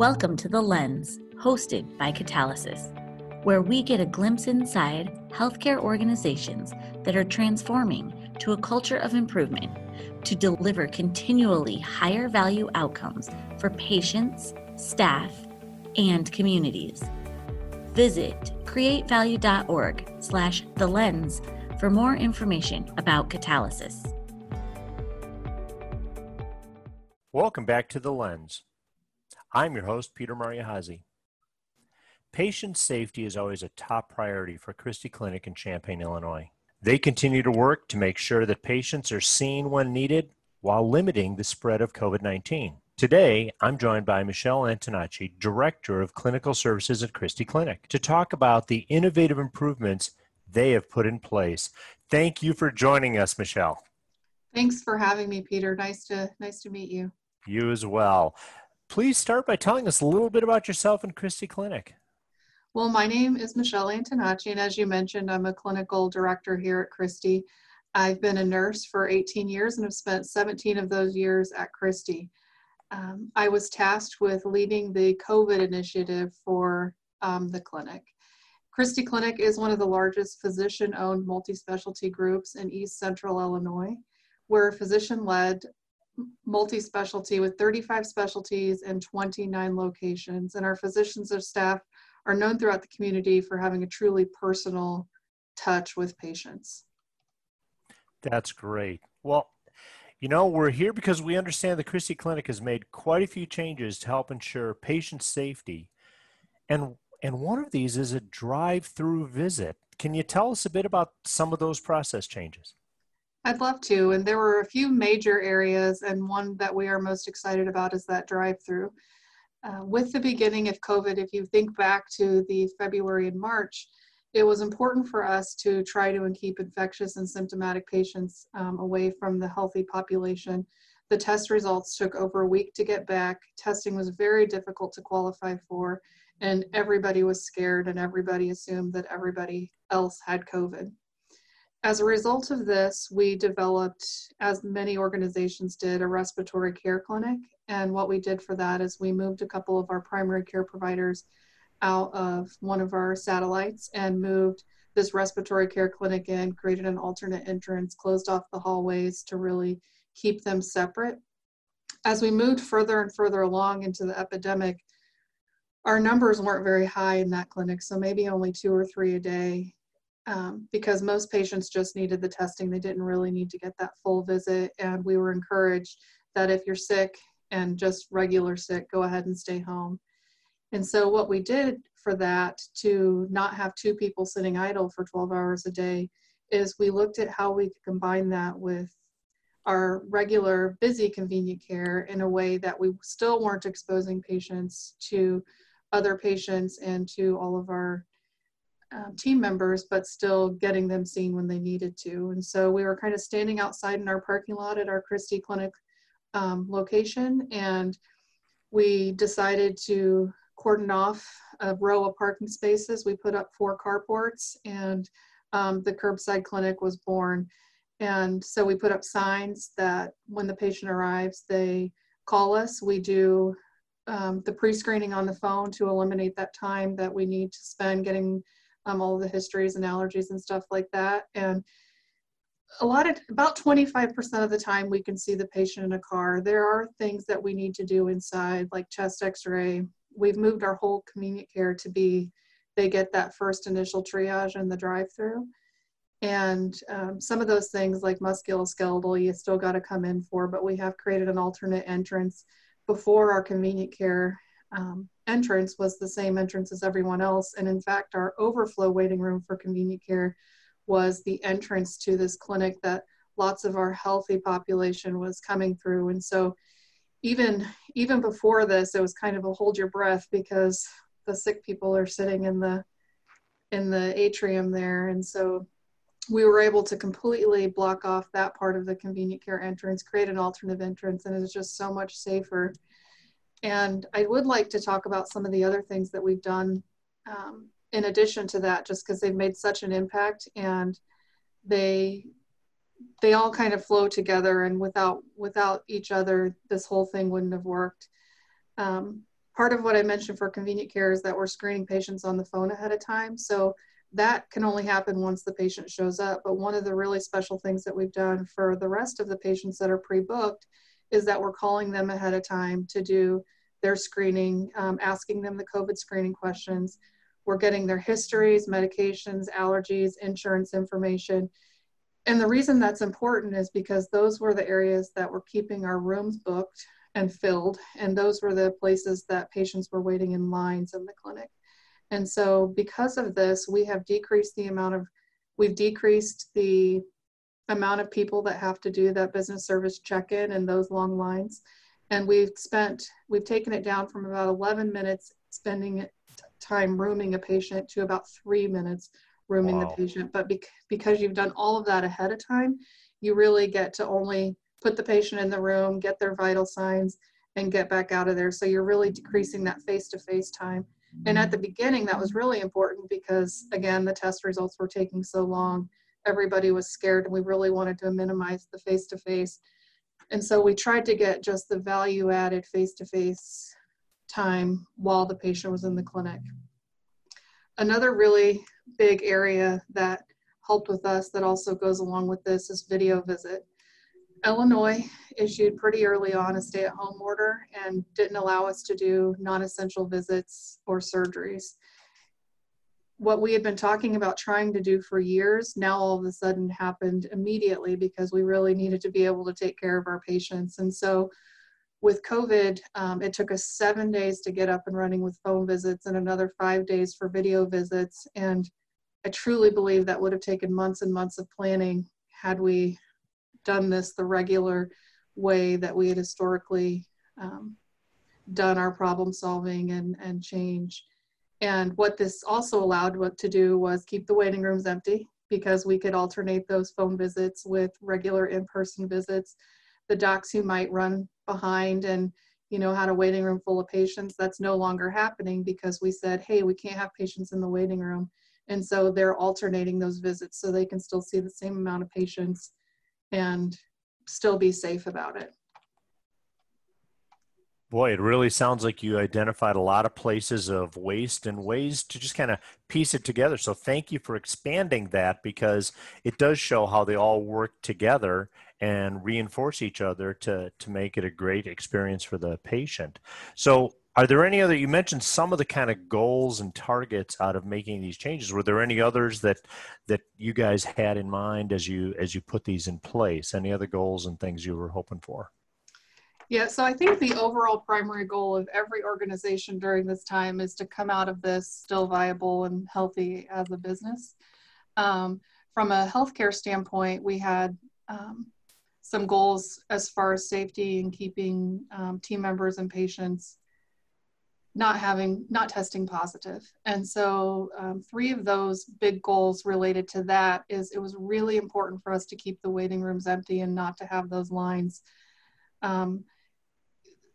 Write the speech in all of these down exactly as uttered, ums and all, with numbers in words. Welcome to The Lens, hosted by Catalysis, where we get a glimpse inside healthcare organizations that are transforming to a culture of improvement to deliver continually higher value outcomes for patients, staff, and communities. Visit createvalue.org slash the lens for more information about Catalysis. Welcome back to The Lens. I'm your host, Peter Mariahazi. Patient safety is always a top priority for Christie Clinic in Champaign, Illinois. They continue to work to make sure that patients are seen when needed while limiting the spread of COVID nineteen. Today, I'm joined by Michelle Antonacci, Director of Clinical Services at Christie Clinic, to talk about the innovative improvements they have put in place. Thank you for joining us, Michelle. Thanks for having me, Peter. Nice to, nice to meet you. You as well. Please start by telling us a little bit about yourself and Christie Clinic. Well, my name is Michelle Antonacci, and as you mentioned, I'm a clinical director here at Christie. I've been a nurse for eighteen years and have spent seventeen of those years at Christie. Um, I was tasked with leading the COVID initiative for um, the clinic. Christie Clinic is one of the largest physician-owned multi-specialty groups in East Central Illinois. We're a physician-led multi-specialty with thirty-five specialties and twenty-nine locations, and our physicians and staff are known throughout the community for having a truly personal touch with patients. That's great. Well, you know, we're here because we understand the Christie Clinic has made quite a few changes to help ensure patient safety. And, and one of these is a drive-through visit. Can you tell us a bit about some of those process changes? I'd love to. And there were a few major areas, and one that we are most excited about is that drive-through. Uh, with the beginning of COVID, if you think back to the February and March, it was important for us to try to keep infectious and symptomatic patients um, away from the healthy population. The test results took over a week to get back. Testing was very difficult to qualify for, and everybody was scared, and everybody assumed that everybody else had COVID. As a result of this, we developed, as many organizations did, a respiratory care clinic. And what we did for that is we moved a couple of our primary care providers out of one of our satellites and moved this respiratory care clinic in, created an alternate entrance, closed off the hallways to really keep them separate. As we moved further and further along into the epidemic, our numbers weren't very high in that clinic, so maybe only two or three a day. Um, because most patients just needed the testing. They didn't really need to get that full visit. And we were encouraged that if you're sick and just regular sick, go ahead and stay home. And so what we did for that, to not have two people sitting idle for twelve hours a day, is we looked at how we could combine that with our regular busy convenient care in a way that we still weren't exposing patients to other patients and to all of our Um, team members, but still getting them seen when they needed to. And so we were kind of standing outside in our parking lot at our Christie Clinic um, location, and we decided to cordon off a row of parking spaces. We put up four carports, and um, the Curbside Clinic was born. And so we put up signs that when the patient arrives, they call us. We do um, the pre-screening on the phone to eliminate that time that we need to spend getting Um, all the histories and allergies and stuff like that. And a lot of, about twenty-five percent of the time we can see the patient in a car. There are things that we need to do inside, like chest x-ray. We've moved our whole convenient care to be, they get that first initial triage in the drive-through. And um, some of those things like musculoskeletal, you still got to come in for, but we have created an alternate entrance before our convenient care Um, entrance was the same entrance as everyone else. And in fact, our overflow waiting room for convenient care was the entrance to this clinic that lots of our healthy population was coming through. And so even, even before this, it was kind of a hold your breath, because the sick people are sitting in the, in the atrium there. And so we were able to completely block off that part of the convenient care entrance, create an alternative entrance, and it was just so much safer. And I would like to talk about some of the other things that we've done um, in addition to that, just because they've made such an impact, and they they all kind of flow together, and without without each other, this whole thing wouldn't have worked. Um, part of what I mentioned for convenient care is that we're screening patients on the phone ahead of time. So that can only happen once the patient shows up. But one of the really special things that we've done for the rest of the patients that are pre-booked is that we're calling them ahead of time to do their screening, um, asking them the COVID screening questions. We're getting their histories, medications, allergies, insurance information. And the reason that's important is because those were the areas that were keeping our rooms booked and filled. And those were the places that patients were waiting in lines in the clinic. And so because of this, we have decreased the amount of, we've decreased the amount of people that have to do that business service check-in and those long lines. And we've spent, we've taken it down from about eleven minutes spending time rooming a patient to about three minutes rooming wow. the patient. But bec because you've done all of that ahead of time, you really get to only put the patient in the room, get their vital signs, and get back out of there. So you're really decreasing that face-to-face time. And at the beginning, that was really important because, again, the test results were taking so long. Everybody was scared, and we really wanted to minimize the face-to-face. And so we tried to get just the value-added face-to-face time while the patient was in the clinic. Another really big area that helped with us that also goes along with this is video visit. Illinois issued pretty early on a stay-at-home order and didn't allow us to do non-essential visits or surgeries. What we had been talking about trying to do for years now all of a sudden happened immediately because we really needed to be able to take care of our patients. And so with COVID, um, it took us seven days to get up and running with phone visits and another five days for video visits. And I truly believe that would have taken months and months of planning had we done this the regular way that we had historically um, done our problem solving and, and change. And what this also allowed what to do was keep the waiting rooms empty because we could alternate those phone visits with regular in-person visits. The docs who might run behind and, you know, had a waiting room full of patients, that's no longer happening because we said, hey, we can't have patients in the waiting room. And so they're alternating those visits so they can still see the same amount of patients and still be safe about it. Boy, it really sounds like you identified a lot of places of waste and ways to just kind of piece it together. So thank you for expanding that because it does show how they all work together and reinforce each other to, to make it a great experience for the patient. So are there any other, you mentioned some of the kind of goals and targets out of making these changes. Were there any others that, that you guys had in mind as you, as you put these in place? Any other goals and things you were hoping for? Yeah, so I think the overall primary goal of every organization during this time is to come out of this still viable and healthy as a business. Um, from a healthcare standpoint, we had um, some goals as far as safety and keeping um, team members and patients not having, not testing positive. And so um, three of those big goals related to that is it was really important for us to keep the waiting rooms empty and not to have those lines. Um,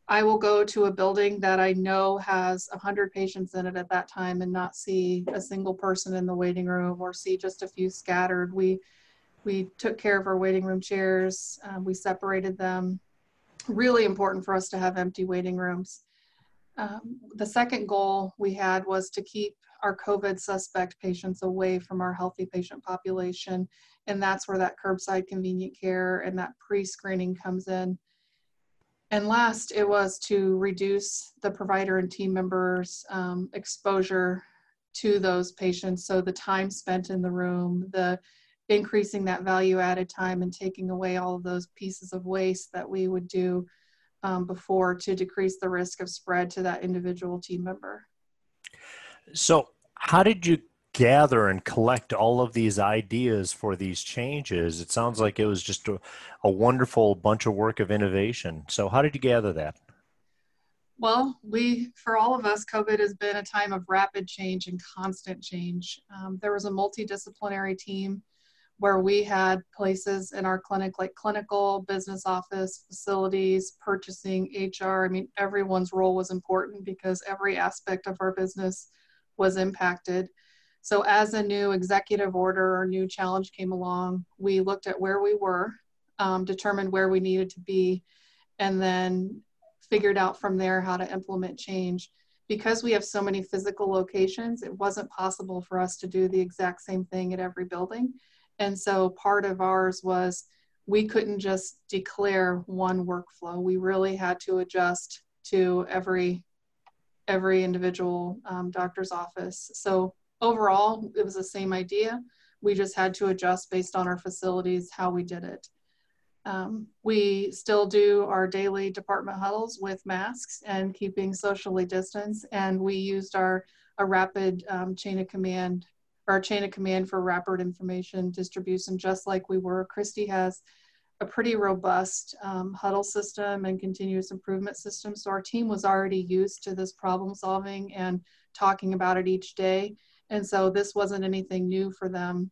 I will go to a building that I know has one hundred patients in it at that time and not see a single person in the waiting room or see just a few scattered. We, we took care of our waiting room chairs. Um, we separated them. Really important for us to have empty waiting rooms. Um, the second goal we had was to keep our COVID suspect patients away from our healthy patient population. And that's where that curbside convenient care and that pre-screening comes in. And last, it was to reduce the provider and team members' um, exposure to those patients. So the time spent in the room, the increasing that value-added time and taking away all of those pieces of waste that we would do um, before to decrease the risk of spread to that individual team member. So how did you gather and collect all of these ideas for these changes? It sounds like it was just a, a wonderful bunch of work of innovation. So how did you gather that? Well, we, for all of us, COVID has been a time of rapid change and constant change. Um, there was a multidisciplinary team where we had places in our clinic like clinical, business office, facilities, purchasing, H R. I mean, everyone's role was important because every aspect of our business was impacted. So as a new executive order or new challenge came along, we looked at where we were, um, determined where we needed to be, and then figured out from there how to implement change. Because we have so many physical locations, it wasn't possible for us to do the exact same thing at every building. And so part of ours was we couldn't just declare one workflow. We really had to adjust to every, every individual um, doctor's office. So overall, it was the same idea. We just had to adjust based on our facilities, how we did it. Um, we still do our daily department huddles with masks and keeping socially distanced, and we used our a rapid um, chain of command, our chain of command for rapid information distribution, just like we were. Christie has a pretty robust um, huddle system and continuous improvement system, so our team was already used to this problem solving and talking about it each day, and so this wasn't anything new for them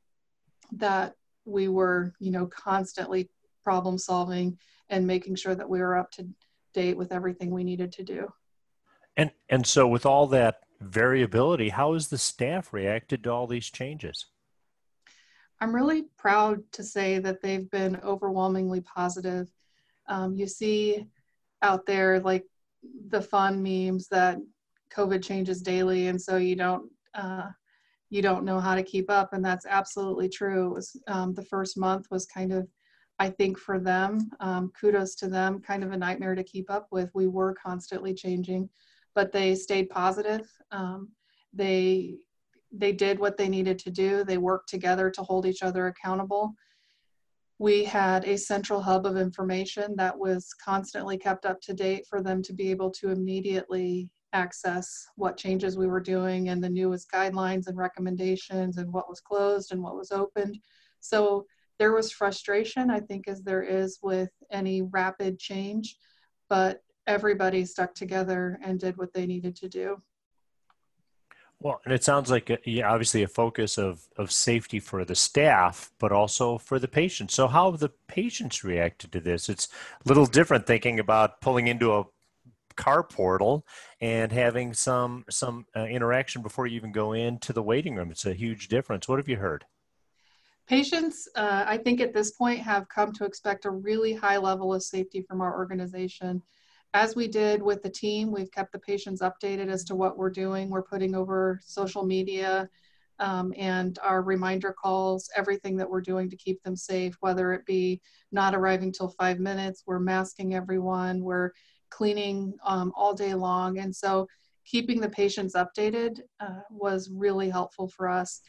that we were, you know, constantly problem solving and making sure that we were up to date with everything we needed to do. And and so with all that variability, how has the staff reacted to all these changes? I'm really proud to say that they've been overwhelmingly positive. Um, you see out there like the fun memes that COVID changes daily, and so you don't uh, you don't know how to keep up, and that's absolutely true. It was um, the first month was kind of, I think for them, um, kudos to them, kind of a nightmare to keep up with. We were constantly changing, but they stayed positive. Um, they, they did what they needed to do. They worked together to hold each other accountable. We had a central hub of information that was constantly kept up to date for them to be able to immediately access what changes we were doing and the newest guidelines and recommendations and what was closed and what was opened. So there was frustration, I think, as there is with any rapid change, but everybody stuck together and did what they needed to do. Well, and it sounds like, yeah, obviously a focus of, of safety for the staff, but also for the patients. So how have the patients reacted to this? It's a little different thinking about pulling into a car portal and having some, some uh, interaction before you even go into the waiting room. It's a huge difference. What have you heard? Patients, uh, I think at this point, have come to expect a really high level of safety from our organization. As we did with the team, we've kept the patients updated as to what we're doing. We're putting over social media um, and our reminder calls, everything that we're doing to keep them safe, whether it be not arriving till five minutes, we're masking everyone, we're cleaning um, all day long. And so keeping the patients updated uh, was really helpful for us.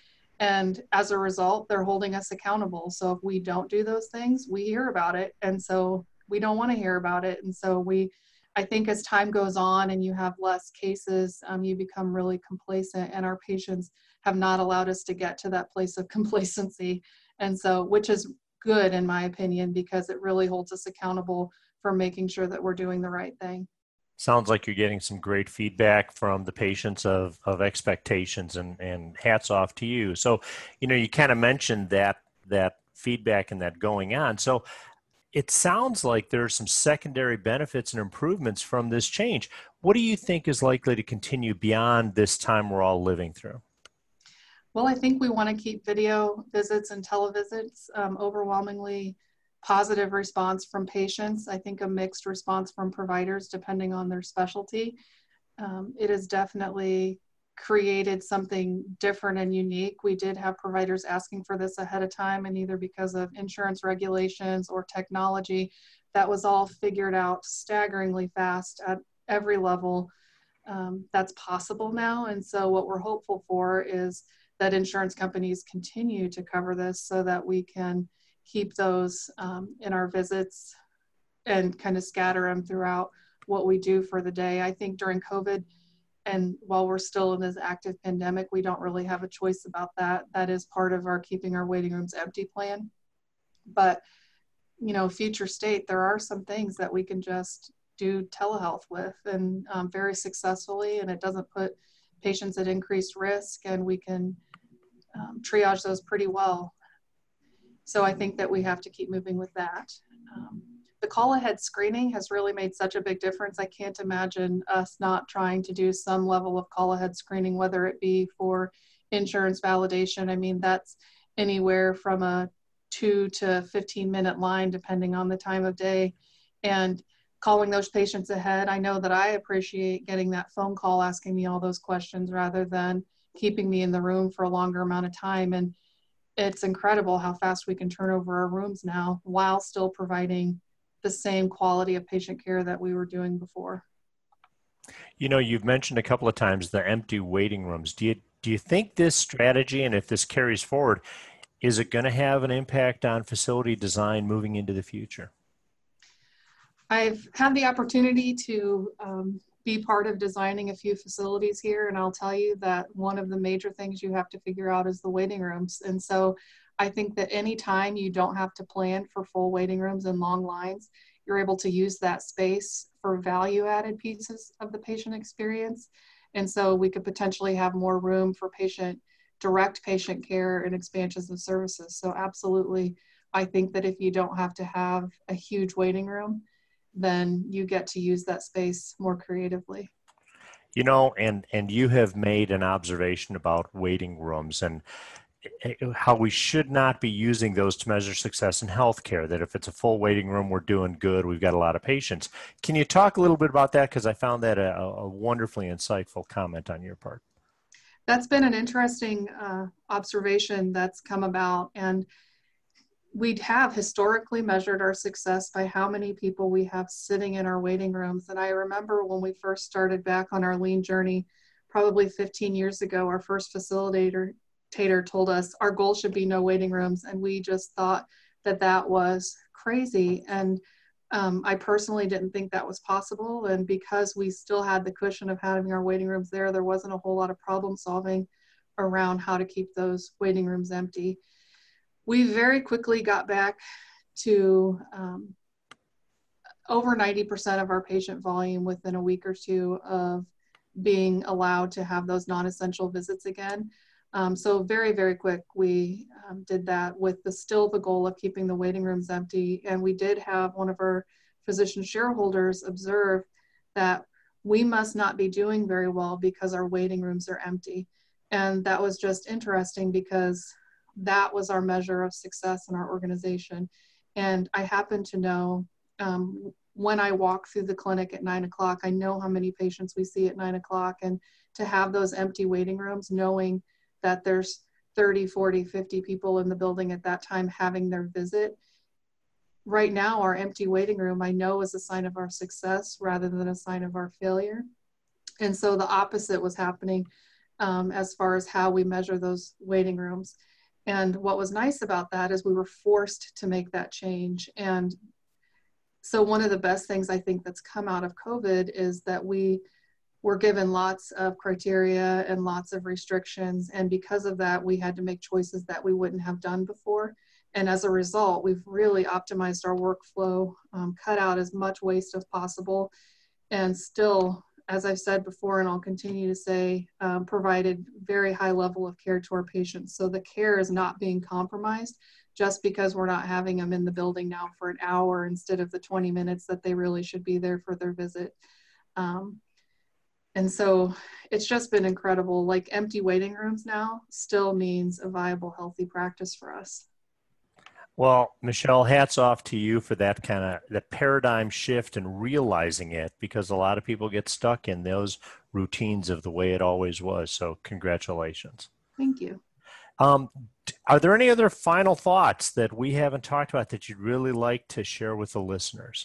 And as a result, they're holding us accountable. So if we don't do those things, we hear about it. And so we don't want to hear about it. And so we, I think as time goes on and you have less cases, um, you become really complacent, and our patients have not allowed us to get to that place of complacency. And so, which is good in my opinion, because it really holds us accountable for making sure that we're doing the right thing. Sounds like you're getting some great feedback from the patients of, of expectations, and, and hats off to you. So, you know, you kind of mentioned that, that feedback and that going on. So it sounds like there are some secondary benefits and improvements from this change. What do you think is likely to continue beyond this time we're all living through? Well, I think we want to keep video visits and televisits um, overwhelmingly positive response from patients. I think a mixed response from providers depending on their specialty. Um, it has definitely created something different and unique. We did have providers asking for this ahead of time, and either because of insurance regulations or technology, that was all figured out staggeringly fast at every level. Um, that's possible now. And so what we're hopeful for is that insurance companies continue to cover this so that we can keep those um, in our visits and kind of scatter them throughout what we do for the day. I think during COVID, and while we're still in this active pandemic, we don't really have a choice about that. That is part of our keeping our waiting rooms empty plan. But, you know, future state, there are some things that we can just do telehealth with, and um, very successfully, and it doesn't put patients at increased risk, and we can um, triage those pretty well. So I think that we have to keep moving with that. Um, the call-ahead screening has really made such a big difference. I can't imagine us not trying to do some level of call-ahead screening, whether it be for insurance validation. I mean, that's anywhere from a two to fifteen minute line, depending on the time of day. And calling those patients ahead. I know that I appreciate getting that phone call asking me all those questions rather than keeping me in the room for a longer amount of time. And it's incredible how fast we can turn over our rooms now while still providing the same quality of patient care that we were doing before. You know, you've mentioned a couple of times the empty waiting rooms. Do you, do you think this strategy, and if this carries forward, is it going to have an impact on facility design moving into the future? I've had the opportunity to um, be part of designing a few facilities here, and I'll tell you that one of the major things you have to figure out is the waiting rooms. And so I think that any time you don't have to plan for full waiting rooms and long lines, you're able to use that space for value-added pieces of the patient experience. And so we could potentially have more room for patient, direct patient care and expansions of services. So absolutely, I think that if you don't have to have a huge waiting room, then you get to use that space more creatively. You know, and, and you have made an observation about waiting rooms and how we should not be using those to measure success in healthcare, that if it's a full waiting room, we're doing good, we've got a lot of patients. Can you talk a little bit about that? Because I found that a, a wonderfully insightful comment on your part. That's been an interesting uh, observation that's come about. And we have historically measured our success by how many people we have sitting in our waiting rooms. And I remember when we first started back on our lean journey, probably fifteen years ago, our first facilitator told us our goal should be no waiting rooms, and we just thought that that was crazy. And um, I personally didn't think that was possible, and because we still had the cushion of having our waiting rooms there, there wasn't a whole lot of problem solving around how to keep those waiting rooms empty. We very quickly got back to um, over ninety percent of our patient volume within a week or two of being allowed to have those non-essential visits again. Um, so very, very quick, we um, did that with the still the goal of keeping the waiting rooms empty. And we did have one of our physician shareholders observe that we must not be doing very well because our waiting rooms are empty. And that was just interesting because that was our measure of success in our organization. And I happen to know um, when I walk through the clinic at nine o'clock, I know how many patients we see at nine o'clock. And to have those empty waiting rooms, knowing that there's thirty, forty, fifty people in the building at that time having their visit. Right now, our empty waiting room, I know, is a sign of our success rather than a sign of our failure. And so the opposite was happening um, as far as how we measure those waiting rooms. And what was nice about that is we were forced to make that change. And so one of the best things I think that's come out of COVID is that we We're given lots of criteria and lots of restrictions. And because of that, we had to make choices that we wouldn't have done before. And as a result, we've really optimized our workflow, um, cut out as much waste as possible. And still, as I've said before, and I'll continue to say, um, provided very high level of care to our patients. So the care is not being compromised just because we're not having them in the building now for an hour instead of the twenty minutes that they really should be there for their visit. Um, And so it's just been incredible. Like, empty waiting rooms now still means a viable, healthy practice for us. Well, Michelle, hats off to you for that kind of that paradigm shift and realizing it, because a lot of people get stuck in those routines of the way it always was. So congratulations. Thank you. Um, are there any other final thoughts that we haven't talked about that you'd really like to share with the listeners?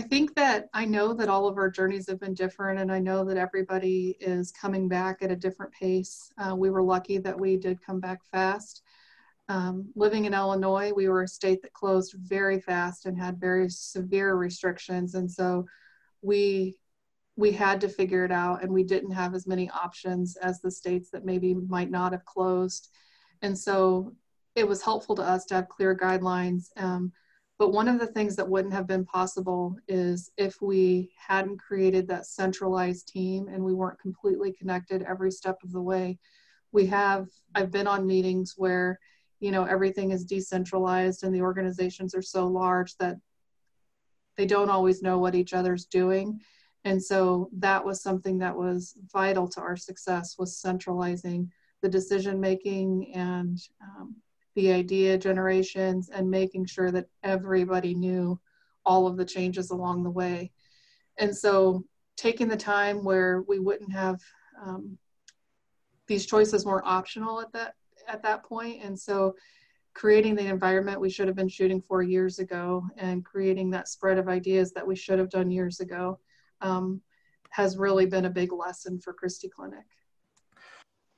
I think that I know that all of our journeys have been different, and I know that everybody is coming back at a different pace. Uh, we were lucky that we did come back fast. Um, living in Illinois, we were a state that closed very fast and had very severe restrictions, and so we we had to figure it out, and we didn't have as many options as the states that maybe might not have closed. And so it was helpful to us to have clear guidelines. Um, But one of the things that wouldn't have been possible is if we hadn't created that centralized team and we weren't completely connected every step of the way. We have, I've been on meetings where, you know, everything is decentralized and the organizations are so large that they don't always know what each other's doing. And so that was something that was vital to our success, was centralizing the decision-making and, um, the idea generations, and making sure that everybody knew all of the changes along the way. And so taking the time where we wouldn't have, um, these choices were optional at that, at that point. And so creating the environment we should have been shooting for years ago and creating that spread of ideas that we should have done years ago um, has really been a big lesson for Christie Clinic.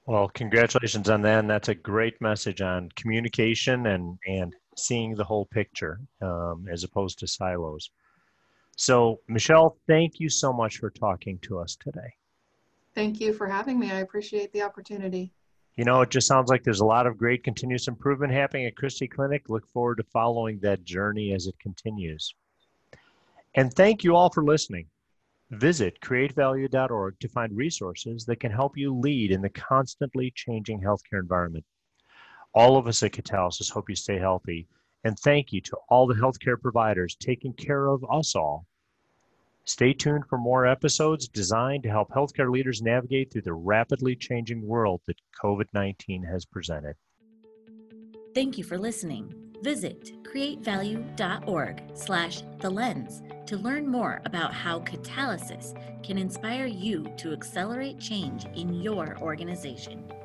Well, congratulations on that. And that's a great message on communication and, and seeing the whole picture um, as opposed to silos. So, Michelle, thank you so much for talking to us today. Thank you for having me. I appreciate the opportunity. You know, it just sounds like there's a lot of great continuous improvement happening at Christie Clinic. Look forward to following that journey as it continues. And thank you all for listening. Visit create value dot org to find resources that can help you lead in the constantly changing healthcare environment. All of us at Catalysis hope you stay healthy. And thank you to all the healthcare providers taking care of us all. Stay tuned for more episodes designed to help healthcare leaders navigate through the rapidly changing world that COVID nineteen has presented. Thank you for listening. Visit create value dot org slash the lens to learn more about how Catalysis can inspire you to accelerate change in your organization.